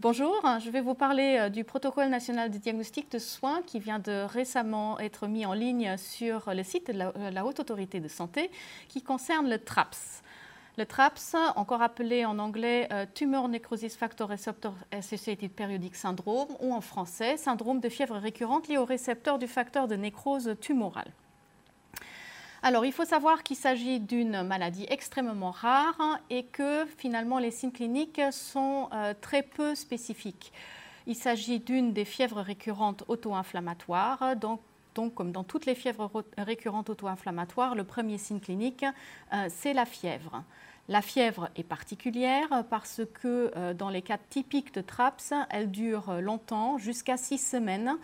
Bonjour, je vais vous parler du protocole national de diagnostic de soins qui vient de récemment être mis en ligne sur le site de la Haute Autorité de Santé qui concerne le TRAPS. Le TRAPS, encore appelé en anglais Tumor Necrosis Factor Receptor Associated Periodic Syndrome ou en français syndrome de fièvre récurrente liée au récepteur du facteur de nécrose tumorale. Alors, il faut savoir qu'il s'agit d'une maladie extrêmement rare et que finalement les signes cliniques sont très peu spécifiques. Il s'agit d'une des fièvres récurrentes auto-inflammatoires. Donc, comme dans toutes les fièvres récurrentes auto-inflammatoires, le premier signe clinique, c'est la fièvre. La fièvre est particulière parce que dans les cas typiques de TRAPS, elle dure longtemps, jusqu'à 6 semaines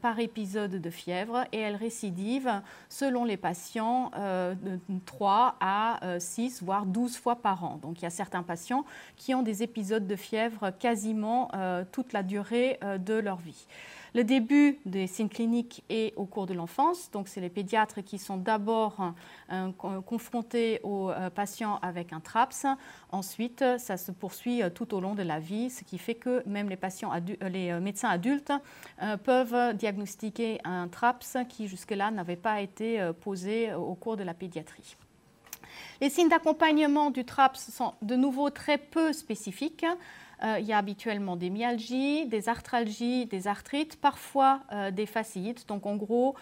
par épisode de fièvre et elle récidive selon les patients de 3 à 6 voire 12 fois par an. Donc il y a certains patients qui ont des épisodes de fièvre quasiment toute la durée de leur vie. Le début des signes cliniques est au cours de l'enfance, donc c'est les pédiatres qui sont d'abord confrontés aux patients avec un TRAPS. Ensuite, ça se poursuit tout au long de la vie, ce qui fait que même les médecins adultes peuvent diagnostiquer un TRAPS qui jusque-là n'avait pas été posé au cours de la pédiatrie. Les signes d'accompagnement du TRAPS sont de nouveau très peu spécifiques. Il y a habituellement des myalgies, des arthralgies, des arthrites, parfois des fasciites. Donc en gros,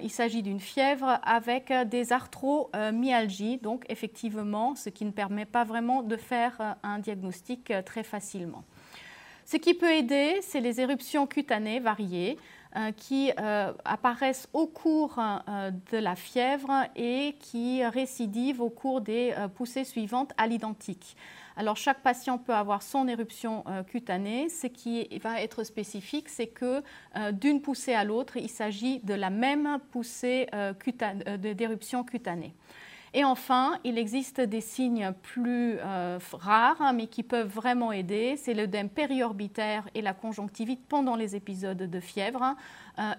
il s'agit d'une fièvre avec des arthromyalgies. Donc effectivement, ce qui ne permet pas vraiment de faire un diagnostic très facilement. Ce qui peut aider, c'est les éruptions cutanées variées qui apparaissent au cours de la fièvre et qui récidivent au cours des poussées suivantes à l'identique. Alors chaque patient peut avoir son éruption cutanée. Ce qui va être spécifique, c'est que d'une poussée à l'autre, il s'agit de la même poussée d'éruption cutanée. Et enfin, il existe des signes plus rares, mais qui peuvent vraiment aider. C'est l'œdème périorbitaire et la conjonctivite pendant les épisodes de fièvre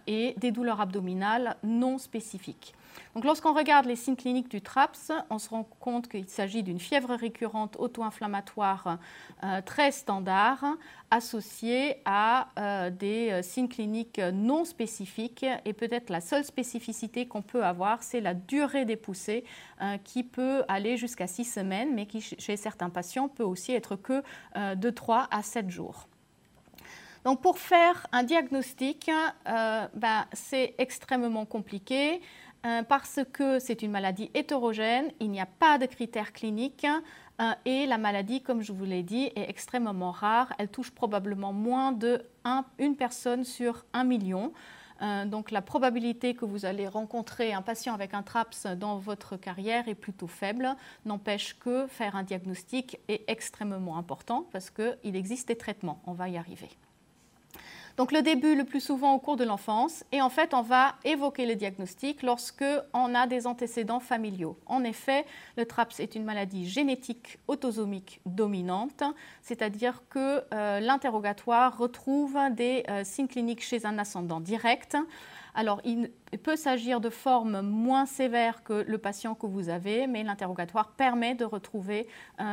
et des douleurs abdominales non spécifiques. Donc, lorsqu'on regarde les signes cliniques du TRAPS, on se rend compte qu'il s'agit d'une fièvre récurrente auto-inflammatoire très standard associée à des signes cliniques non spécifiques. Et peut-être la seule spécificité qu'on peut avoir, c'est la durée des poussées qui peut aller jusqu'à 6 semaines, mais qui chez certains patients peut aussi être que de 3 à 7 jours. Donc pour faire un diagnostic, c'est extrêmement compliqué. Parce que c'est une maladie hétérogène, il n'y a pas de critères cliniques et la maladie, comme je vous l'ai dit, est extrêmement rare. Elle touche probablement moins de une personne sur 1 million. Donc la probabilité que vous allez rencontrer un patient avec un TRAPS dans votre carrière est plutôt faible. N'empêche que faire un diagnostic est extrêmement important parce qu'il existe des traitements. On va y arriver. Donc le début le plus souvent au cours de l'enfance et en fait on va évoquer le diagnostic lorsque on a des antécédents familiaux. En effet, le TRAPS est une maladie génétique autosomique dominante, c'est-à-dire que l'interrogatoire retrouve des signes cliniques chez un ascendant direct. Alors il peut s'agir de formes moins sévères que le patient que vous avez, mais l'interrogatoire permet de retrouver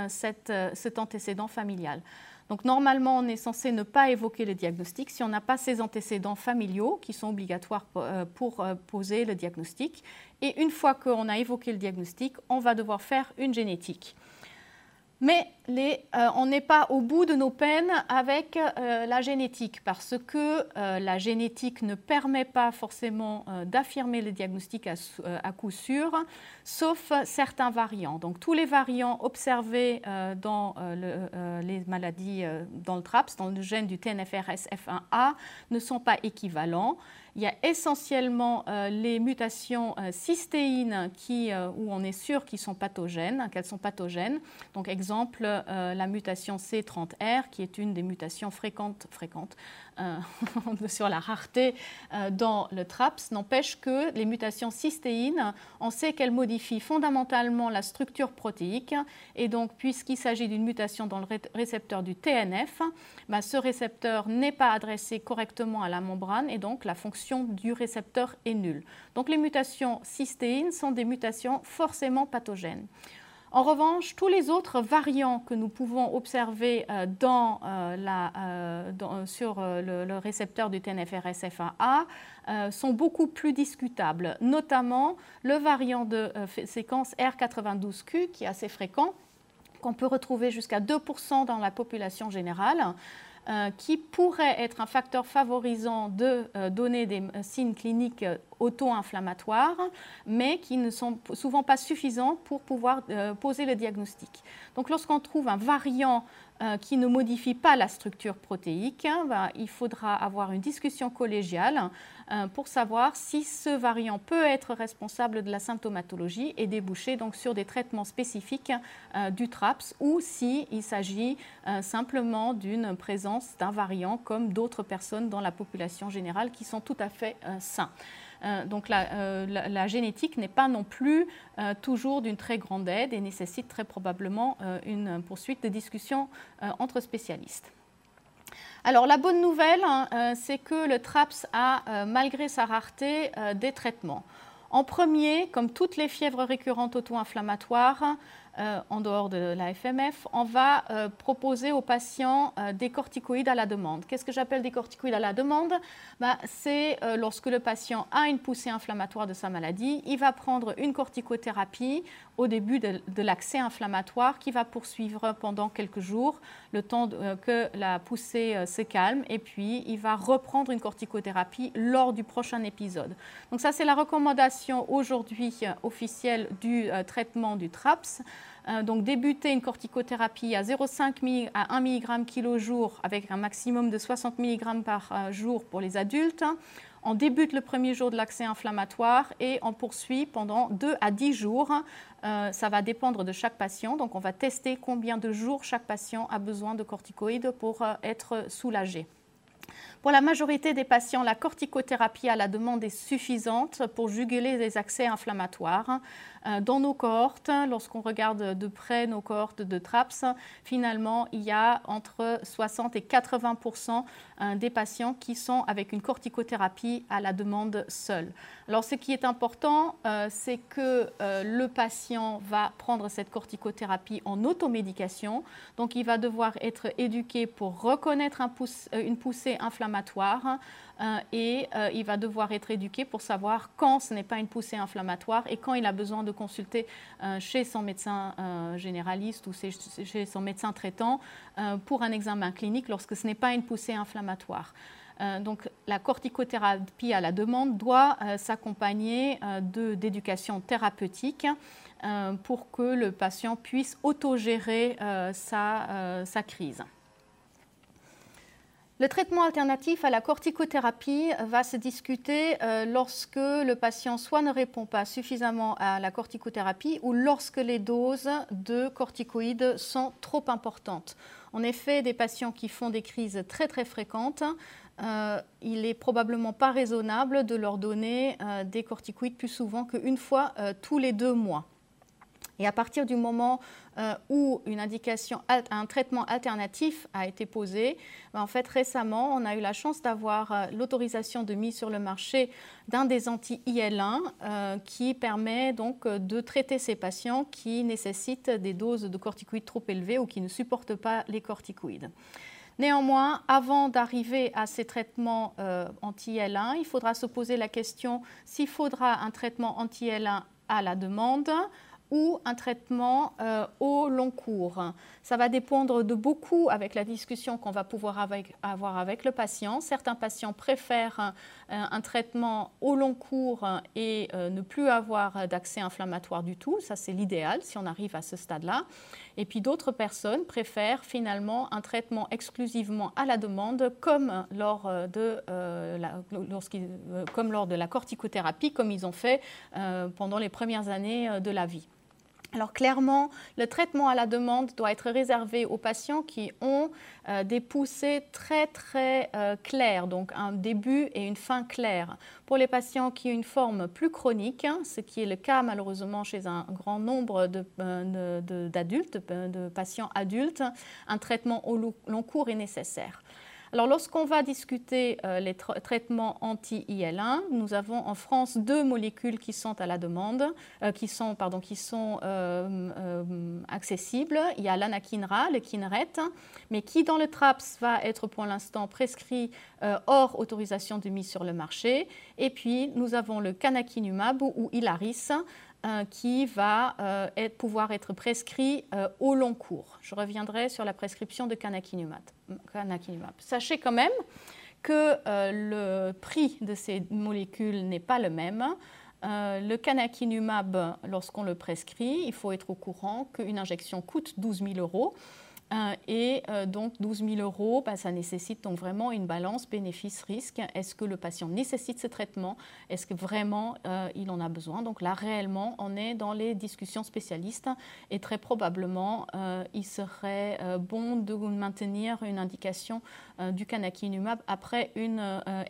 cet antécédent familial. Donc normalement, on est censé ne pas évoquer le diagnostic si on n'a pas ces antécédents familiaux qui sont obligatoires pour poser le diagnostic. Et une fois qu'on a évoqué le diagnostic, on va devoir faire une génétique. Mais on n'est pas au bout de nos peines avec la génétique parce que la génétique ne permet pas forcément d'affirmer le diagnostic à coup sûr, sauf certains variants. Donc tous les variants observés dans les maladies dans le TRAPS, dans le gène du TNFRSF1A, ne sont pas équivalents. Il y a essentiellement les mutations cystéines où on est sûr qu'elles sont pathogènes. Donc exemple, la mutation C30R qui est une des mutations fréquentes sur la rareté dans le TRAPS. N'empêche que les mutations cystéines, on sait qu'elles modifient fondamentalement la structure protéique. Et donc puisqu'il s'agit d'une mutation dans le récepteur du TNF, ce récepteur n'est pas adressé correctement à la membrane et donc la fonction du récepteur est nulle. Donc les mutations cystéines sont des mutations forcément pathogènes. En revanche, tous les autres variants que nous pouvons observer sur le récepteur du TNFRSF1A sont beaucoup plus discutables, notamment le variant de séquence R92Q qui est assez fréquent, qu'on peut retrouver jusqu'à 2% dans la population générale, qui pourrait être un facteur favorisant de donner des signes cliniques auto-inflammatoires, mais qui ne sont souvent pas suffisants pour pouvoir poser le diagnostic. Donc lorsqu'on trouve un variant qui ne modifie pas la structure protéique, il faudra avoir une discussion collégiale pour savoir si ce variant peut être responsable de la symptomatologie et déboucher donc sur des traitements spécifiques du TRAPS ou s'il s'agit simplement d'une présence d'un variant comme d'autres personnes dans la population générale qui sont tout à fait sains. Donc la génétique n'est pas non plus toujours d'une très grande aide et nécessite très probablement une poursuite de discussion entre spécialistes. Alors la bonne nouvelle, c'est que le TRAPS a, malgré sa rareté, des traitements. En premier, comme toutes les fièvres récurrentes auto-inflammatoires, en dehors de la FMF, on va proposer aux patients des corticoïdes à la demande. Qu'est-ce que j'appelle des corticoïdes à la demande? C'est lorsque le patient a une poussée inflammatoire de sa maladie, il va prendre une corticothérapie au début de l'accès inflammatoire qui va poursuivre pendant quelques jours, le temps que la poussée se calme, et puis il va reprendre une corticothérapie lors du prochain épisode. Donc ça, c'est la recommandation aujourd'hui officielle du traitement du TRAPS. Donc débuter une corticothérapie à 0,5 à 1 mg/kg jour avec un maximum de 60 mg par jour pour les adultes. On débute le premier jour de l'accès inflammatoire et on poursuit pendant 2 à 10 jours. Ça va dépendre de chaque patient, donc on va tester combien de jours chaque patient a besoin de corticoïdes pour être soulagé. Pour la majorité des patients, la corticothérapie à la demande est suffisante pour juguler les accès inflammatoires. Dans nos cohortes, lorsqu'on regarde de près nos cohortes de TRAPS, finalement, il y a entre 60 et 80% des patients qui sont avec une corticothérapie à la demande seule. Alors, ce qui est important, c'est que le patient va prendre cette corticothérapie en automédication. Donc, il va devoir être éduqué pour reconnaître une poussée inflammatoire et il va devoir être éduqué pour savoir quand ce n'est pas une poussée inflammatoire et quand il a besoin de consulter chez son médecin généraliste ou chez son médecin traitant pour un examen clinique lorsque ce n'est pas une poussée inflammatoire. Donc la corticothérapie à la demande doit s'accompagner d'éducation thérapeutique pour que le patient puisse autogérer sa crise. Le traitement alternatif à la corticothérapie va se discuter lorsque le patient soit ne répond pas suffisamment à la corticothérapie ou lorsque les doses de corticoïdes sont trop importantes. En effet, des patients qui font des crises très très fréquentes, il n'est probablement pas raisonnable de leur donner des corticoïdes plus souvent qu'une fois tous les 2 mois. Et à partir du moment où une indication, un traitement alternatif a été posé, en fait récemment on a eu la chance d'avoir l'autorisation de mise sur le marché d'un des anti-IL1 qui permet donc de traiter ces patients qui nécessitent des doses de corticoïdes trop élevées ou qui ne supportent pas les corticoïdes. Néanmoins, avant d'arriver à ces traitements anti-IL1, il faudra se poser la question s'il faudra un traitement anti-IL1 à la demande ou un traitement au long cours. Ça va dépendre de beaucoup avec la discussion qu'on va pouvoir avoir avec le patient. Certains patients préfèrent un traitement au long cours et ne plus avoir d'accès inflammatoire du tout. Ça, c'est l'idéal si on arrive à ce stade-là. Et puis d'autres personnes préfèrent finalement un traitement exclusivement à la demande comme lors de la corticothérapie, comme ils ont fait pendant les premières années de la vie. Alors clairement, le traitement à la demande doit être réservé aux patients qui ont des poussées très très claires, donc un début et une fin claire. Pour les patients qui ont une forme plus chronique, ce qui est le cas malheureusement chez un grand nombre de patients adultes, un traitement au long cours est nécessaire. Alors lorsqu'on va discuter les traitements anti-IL1, nous avons en France deux molécules qui sont à la demande, qui sont accessibles. Il y a l'anakinra, le Kineret, mais qui dans le TRAPS va être pour l'instant prescrit hors autorisation de mise sur le marché. Et puis nous avons le canakinumab ou ILARIS, qui va pouvoir être prescrit au long cours. Je reviendrai sur la prescription de canakinumab. Sachez quand même que le prix de ces molécules n'est pas le même. Le canakinumab, lorsqu'on le prescrit, il faut être au courant qu'une injection coûte 12 000 €. Donc 12 000 €, ça nécessite donc vraiment une balance bénéfice-risque. Est-ce que le patient nécessite ce traitement? Est-ce que vraiment il en a besoin? Donc là, réellement, on est dans les discussions spécialistes et très probablement, il serait bon de maintenir une indication du canakinumab après une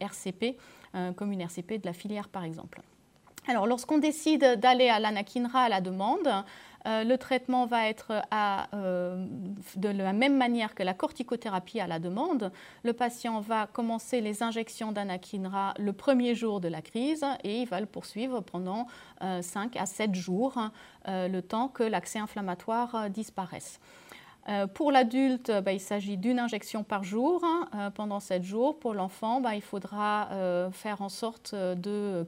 RCP, comme une RCP de la filière par exemple. Alors, lorsqu'on décide d'aller à l'anakinra à la demande, le traitement va être de la même manière que la corticothérapie à la demande. Le patient va commencer les injections d'anakinra le premier jour de la crise et il va le poursuivre pendant 5 à 7 jours, le temps que l'accès inflammatoire disparaisse. Pour l'adulte, il s'agit d'une injection par jour pendant 7 jours. Pour l'enfant, il faudra faire en sorte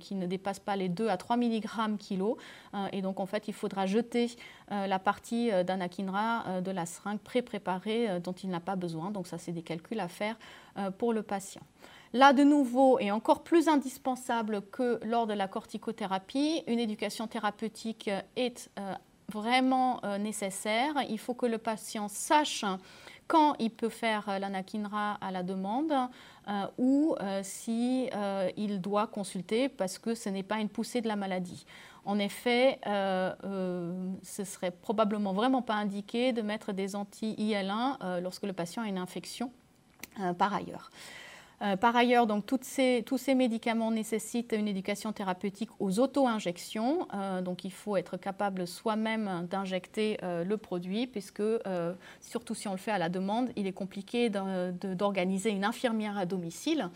qu'il ne dépasse pas les 2 à 3 mg/kg. Et donc, en fait, il faudra jeter la partie d'anakinra de la seringue pré-préparée dont il n'a pas besoin. Donc ça, c'est des calculs à faire pour le patient. Là, de nouveau, et encore plus indispensable que lors de la corticothérapie, une éducation thérapeutique est vraiment nécessaire. Il faut que le patient sache quand il peut faire l'anakinra à la demande ou si il doit consulter parce que ce n'est pas une poussée de la maladie. En effet, ce serait probablement vraiment pas indiqué de mettre des anti-IL1 lorsque le patient a une infection par ailleurs. Par ailleurs, donc, tous ces médicaments nécessitent une éducation thérapeutique aux auto-injections. Donc, il faut être capable soi-même d'injecter le produit puisque, surtout si on le fait à la demande, il est compliqué d'organiser une infirmière à domicile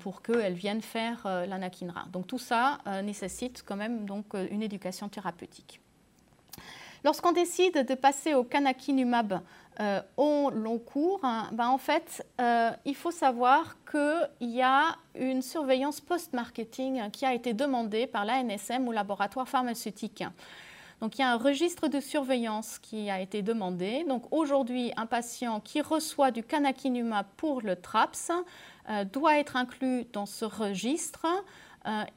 pour qu'elle vienne faire l'anakinra. Donc, tout ça nécessite quand même donc, une éducation thérapeutique. Lorsqu'on décide de passer au canakinumab au long cours, en fait, il faut savoir qu'il y a une surveillance post-marketing qui a été demandée par l'ANSM ou laboratoire pharmaceutique. Donc, il y a un registre de surveillance qui a été demandé. Donc, aujourd'hui, un patient qui reçoit du canakinumab pour le TRAPS doit être inclus dans ce registre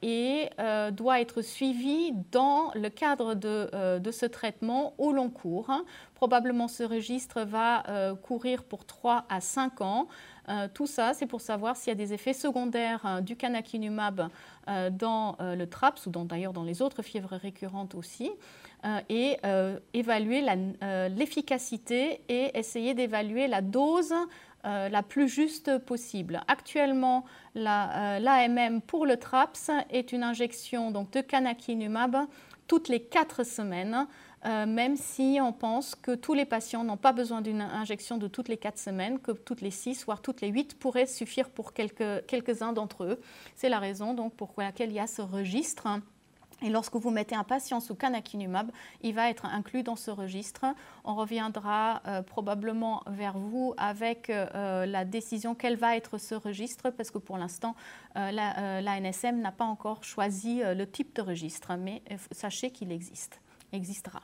et doit être suivi dans le cadre de ce traitement au long cours. Probablement, ce registre va courir pour 3 à 5 ans. Tout ça, c'est pour savoir s'il y a des effets secondaires du canakinumab dans le TRAPS ou d'ailleurs dans les autres fièvres récurrentes aussi, et évaluer l'efficacité et essayer d'évaluer la dose la plus juste possible. Actuellement, l'AMM pour le TRAPS est une injection donc, de canakinumab toutes les 4 semaines, même si on pense que tous les patients n'ont pas besoin d'une injection de toutes les 4 semaines, que toutes les 6, voire toutes les 8 pourraient suffire pour quelques-uns d'entre eux. C'est la raison donc, pour laquelle il y a ce registre. Et lorsque vous mettez un patient sous canakinumab, il va être inclus dans ce registre. On reviendra probablement vers vous avec la décision quel va être ce registre parce que pour l'instant, l'ANSM n'a pas encore choisi le type de registre. Mais sachez qu'il existera.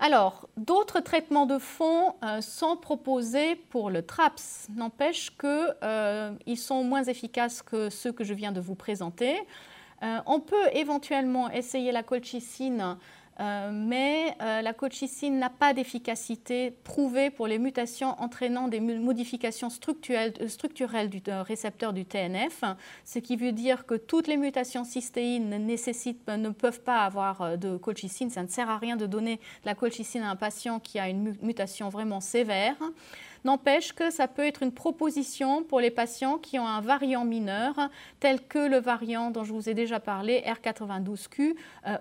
Alors, d'autres traitements de fond sont proposés pour le TRAPS. N'empêche qu'ils sont moins efficaces que ceux que je viens de vous présenter. On peut éventuellement essayer la colchicine, mais la colchicine n'a pas d'efficacité prouvée pour les mutations entraînant des modifications structurelles du récepteur du TNF, ce qui veut dire que toutes les mutations cystéines ne peuvent pas avoir de colchicine. Ça ne sert à rien de donner de la colchicine à un patient qui a une mutation vraiment sévère. N'empêche que ça peut être une proposition pour les patients qui ont un variant mineur, tel que le variant dont je vous ai déjà parlé, R92Q,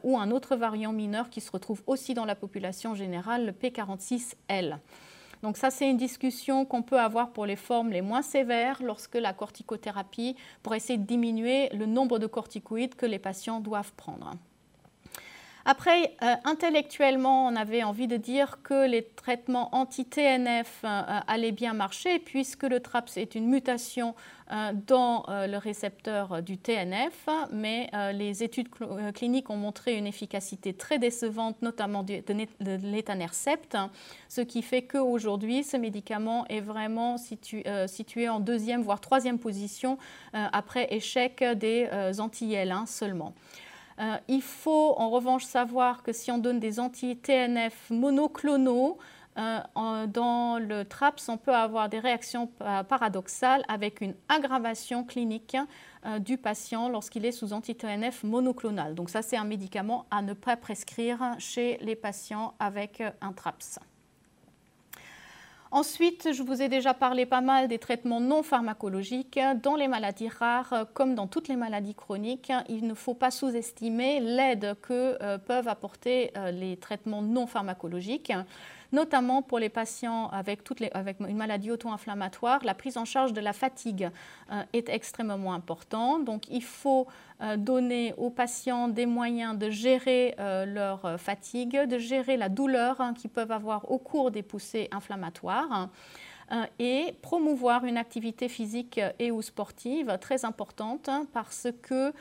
ou un autre variant mineur qui se retrouve aussi dans la population générale, le P46L. Donc ça, c'est une discussion qu'on peut avoir pour les formes les moins sévères lorsque la corticothérapie, pour essayer de diminuer le nombre de corticoïdes que les patients doivent prendre. Après, intellectuellement, on avait envie de dire que les traitements anti-TNF allaient bien marcher puisque le TRAPS est une mutation dans le récepteur du TNF, mais les études cliniques ont montré une efficacité très décevante, notamment de l'étanercept, ce qui fait qu'aujourd'hui, ce médicament est vraiment situé en deuxième, voire troisième position après échec des anti-IL1 seulement. Il faut en revanche savoir que si on donne des anti-TNF monoclonaux, dans le TRAPS, on peut avoir des réactions paradoxales avec une aggravation clinique du patient lorsqu'il est sous anti-TNF monoclonal. Donc ça, c'est un médicament à ne pas prescrire chez les patients avec un TRAPS. Ensuite, je vous ai déjà parlé pas mal des traitements non pharmacologiques. Dans les maladies rares, comme dans toutes les maladies chroniques, il ne faut pas sous-estimer l'aide que peuvent apporter les traitements non pharmacologiques. Notamment pour les patients avec une maladie auto-inflammatoire, la prise en charge de la fatigue est extrêmement importante. Donc il faut donner aux patients des moyens de gérer leur fatigue, de gérer la douleur qu'ils peuvent avoir au cours des poussées inflammatoires et promouvoir une activité physique et ou sportive très importante parce que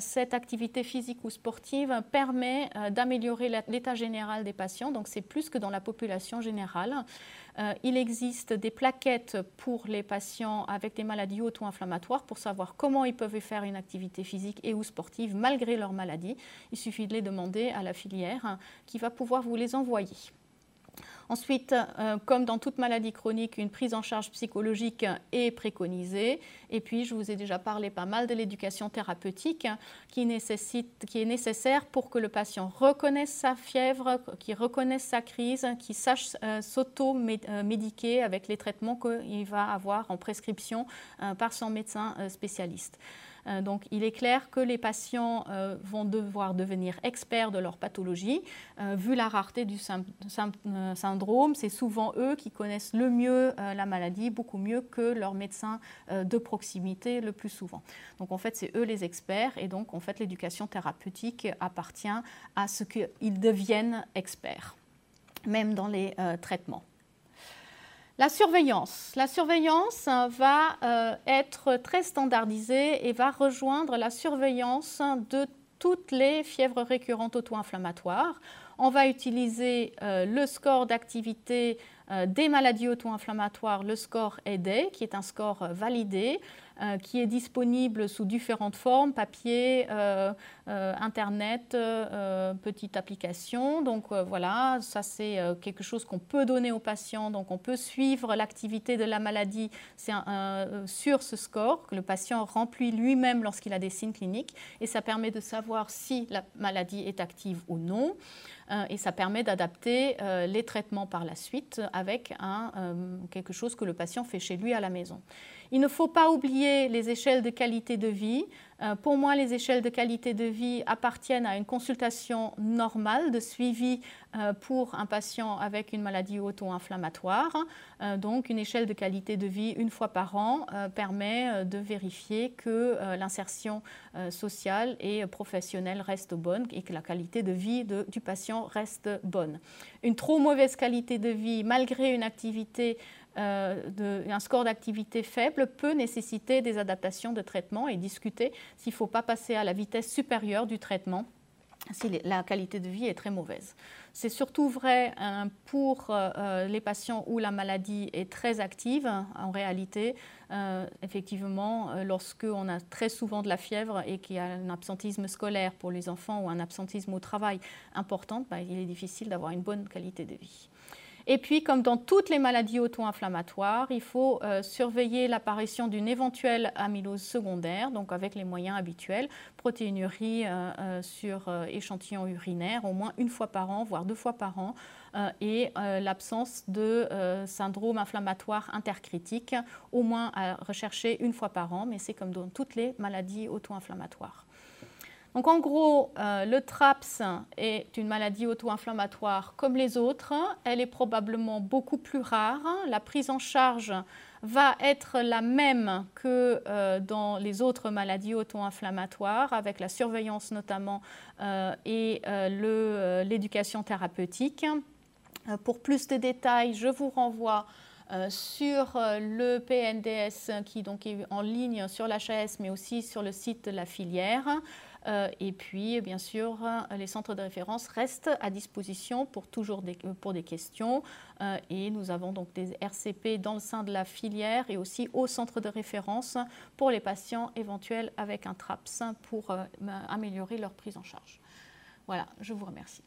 cette activité physique ou sportive permet d'améliorer l'état général des patients, donc c'est plus que dans la population générale. Il existe des plaquettes pour les patients avec des maladies auto-inflammatoires pour savoir comment ils peuvent faire une activité physique et ou sportive malgré leur maladie. Il suffit de les demander à la filière qui va pouvoir vous les envoyer. Ensuite, comme dans toute maladie chronique, une prise en charge psychologique est préconisée. Et puis, je vous ai déjà parlé pas mal de l'éducation thérapeutique qui est nécessaire pour que le patient reconnaisse sa fièvre, qu'il reconnaisse sa crise, qu'il sache s'auto-médiquer avec les traitements qu'il va avoir en prescription par son médecin spécialiste. Donc, il est clair que les patients vont devoir devenir experts de leur pathologie. Vu la rareté du syndrome, c'est souvent eux qui connaissent le mieux la maladie, beaucoup mieux que leur médecin de proximité le plus souvent. Donc, en fait, c'est eux les experts et donc, en fait, l'éducation thérapeutique appartient à ce qu'ils deviennent experts, même dans les traitements. La surveillance va être très standardisée et va rejoindre la surveillance de toutes les fièvres récurrentes auto-inflammatoires. On va utiliser le score d'activité des maladies auto-inflammatoires, le score EDAE, qui est un score validé, qui est disponible sous différentes formes, papier, internet, petite application. Donc voilà, ça c'est quelque chose qu'on peut donner aux patients. Donc on peut suivre l'activité de la maladie sur ce score que le patient remplit lui-même lorsqu'il a des signes cliniques et ça permet de savoir si la maladie est active ou non et ça permet d'adapter les traitements par la suite avec quelque chose que le patient fait chez lui à la maison. Il ne faut pas oublier les échelles de qualité de vie. Pour moi, les échelles de qualité de vie appartiennent à une consultation normale de suivi pour un patient avec une maladie auto-inflammatoire. Donc, une échelle de qualité de vie une fois par an permet de vérifier que l'insertion sociale et professionnelle reste bonne et que la qualité de vie du patient reste bonne. Une trop mauvaise qualité de vie, malgré une activité un score d'activité faible peut nécessiter des adaptations de traitement et discuter s'il ne faut pas passer à la vitesse supérieure du traitement si la qualité de vie est très mauvaise. C'est surtout vrai pour les patients où la maladie est très active. En réalité, effectivement, lorsqu'on a très souvent de la fièvre et qu'il y a un absentisme scolaire pour les enfants ou un absentisme au travail important, il est difficile d'avoir une bonne qualité de vie. Et puis, comme dans toutes les maladies auto-inflammatoires, il faut surveiller l'apparition d'une éventuelle amylose secondaire, donc avec les moyens habituels, protéinurie sur échantillon urinaire, au moins une fois par an, voire deux fois par an, et l'absence de syndrome inflammatoire intercritique, au moins à rechercher une fois par an, mais c'est comme dans toutes les maladies auto-inflammatoires. Donc en gros, le TRAPS est une maladie auto-inflammatoire comme les autres. Elle est probablement beaucoup plus rare. La prise en charge va être la même que dans les autres maladies auto-inflammatoires, avec la surveillance notamment et l'éducation thérapeutique. Pour plus de détails, je vous renvoie sur le PNDS qui donc est en ligne sur l'HAS, mais aussi sur le site de la filière. Et puis, bien sûr, les centres de référence restent à disposition pour des questions. Et nous avons donc des RCP dans le sein de la filière et aussi au centre de référence pour les patients éventuels avec un TRAPS pour améliorer leur prise en charge. Voilà, je vous remercie.